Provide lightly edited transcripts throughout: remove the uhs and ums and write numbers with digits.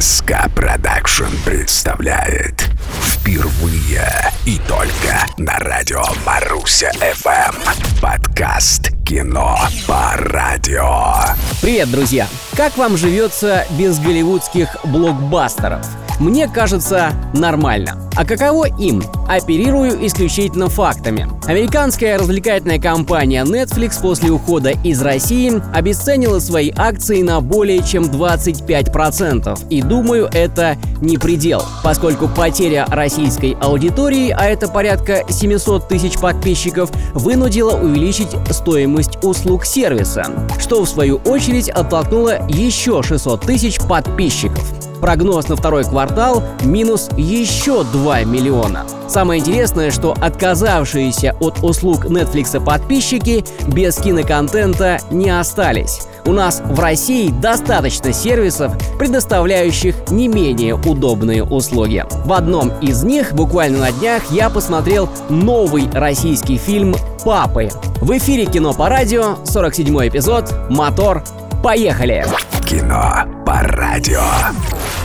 СК Продакшн представляет впервые и только на радио Маруся ФМ подкаст «Кино по радио». Привет, друзья! Как вам живется без голливудских блокбастеров? Мне кажется, нормально. А каково им? Оперирую исключительно фактами. Американская развлекательная компания Netflix после ухода из России обесценила свои акции на более чем 25%. И думаю, это не предел, поскольку потеря российской аудитории, а это порядка 700 тысяч подписчиков, вынудила увеличить стоимость услуг сервиса, что в свою очередь оттолкнуло еще 600 тысяч подписчиков. Прогноз на второй квартал – минус еще 2 миллиона. Самое интересное, что отказавшиеся от услуг Netflix подписчики без киноконтента не остались. У нас в России достаточно сервисов, предоставляющих не менее удобные услуги. В одном из них буквально на днях я посмотрел новый российский фильм «Папы». В эфире «Кино по радио», 47-й эпизод «Мотор». Поехали! Кино по радио.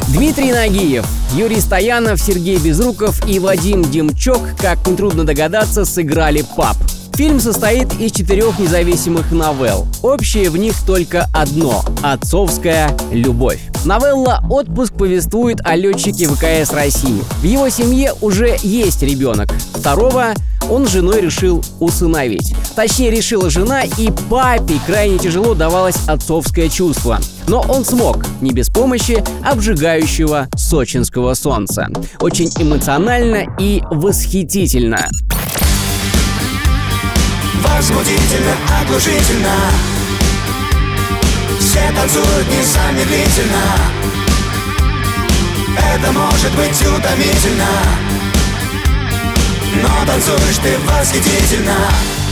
Дмитрий Нагиев, Юрий Стоянов, Сергей Безруков и Вадим Демчок, как нетрудно догадаться, сыграли пап. Фильм состоит из 4 независимых новелл. Общее в них только одно – отцовская любовь. Новелла «Отпуск» повествует о летчике ВКС России. В его семье уже есть ребенок. Второго он с женой решил усыновить. Точнее, решила жена, и папе крайне тяжело давалось отцовское чувство. Но он смог, не без помощи обжигающего сочинского солнца. Очень эмоционально и восхитительно. Возмутительно, оглушительно. Все танцуют незамедлительно. Это может быть утомительно, но танцуешь ты восхитительно.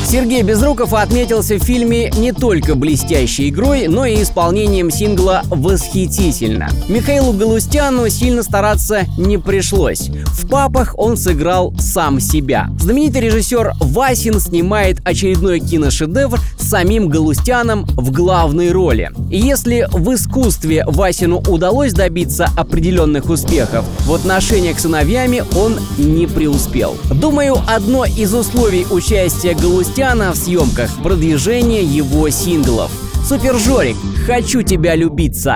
Сергей Безруков отметился в фильме не только блестящей игрой, но и исполнением сингла «Восхитительно». Михаилу Галустяну сильно стараться не пришлось. В «Папах» он сыграл сам себя. Знаменитый режиссер Васин снимает очередной киношедевр с самим Галустяном в главной роли. И если в искусстве Васину удалось добиться определенных успехов, в отношениях с сыновьями он не преуспел. Думаю, одно из условий участия Галустяна в съемках – продвижение его синглов. Супер Жорик, «Хочу тебя любиться».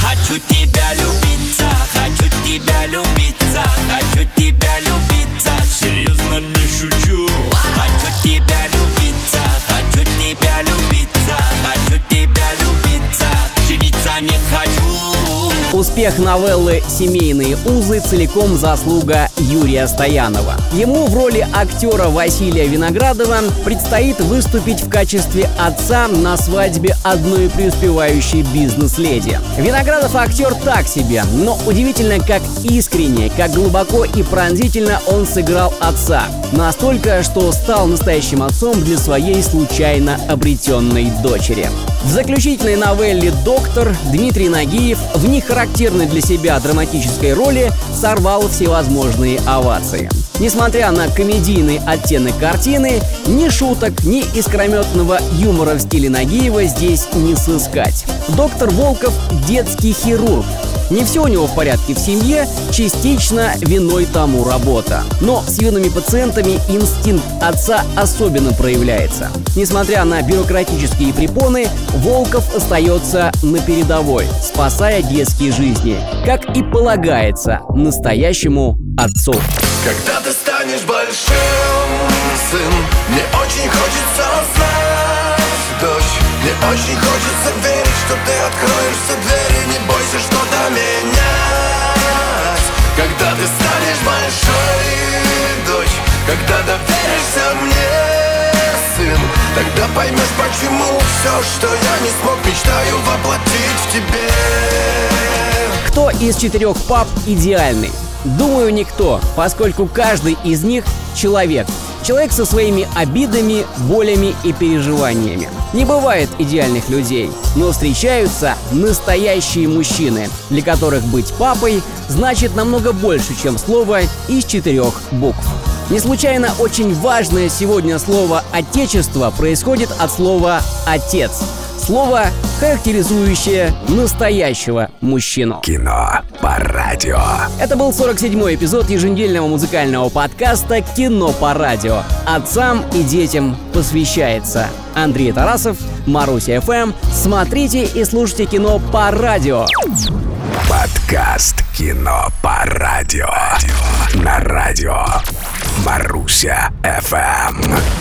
Хочу тебя любиться, хочу тебя любиться, хочу тебя любиться. Серьезно не шучу. Хочу тебя любиться, хочу тебя любиться, хочу тебя любиться. Жениться не хочу. Успех новеллы «Семейные узы» целиком заслуга Юрия Стоянова. Ему в роли актера Василия Виноградова предстоит выступить в качестве отца на свадьбе одной преуспевающей бизнес-леди. Виноградов актер так себе, но удивительно, как искренне, как глубоко и пронзительно он сыграл отца. Настолько, что стал настоящим отцом для своей случайно обретенной дочери. В заключительной новелле «Доктор» Дмитрий Нагиев в нехарактерной для себя драматической роли сорвал всевозможные овации. Несмотря на комедийный оттенок картины, ни шуток, ни искрометного юмора в стиле Нагиева здесь не сыскать. Доктор Волков – детский хирург. Не все у него в порядке в семье, частично виной тому работа. Но с юными пациентами инстинкт отца особенно проявляется. Несмотря на бюрократические препоны, Волков остается на передовой, спасая детские жизни, как и полагается настоящему отцу. Когда ты станешь большим, сын, мне очень хочется знать, дочь, мне очень хочется верить, что ты откроешься двери, не бойся что-то менять. Когда ты станешь большой, дочь, когда доверишься мне, сын, тогда поймешь, почему все, что я не смог, мечтаю воплотить в тебе. Кто из 4 пап идеальный? Думаю, никто, поскольку каждый из них — человек. Человек со своими обидами, болями и переживаниями. Не бывает идеальных людей, но встречаются настоящие мужчины, для которых быть папой значит намного больше, чем слово из 4 букв. Не случайно очень важное сегодня слово «отечество» происходит от слова «отец». слово, характеризующее настоящего мужчину. Кино по радио. Это был 47-й эпизод еженедельного музыкального подкаста «Кино по радио». Отцам и детям посвящается. Андрей Тарасов, Маруся ФМ. Смотрите и слушайте кино по радио. Подкаст «Кино по радио». На радио Маруся ФМ.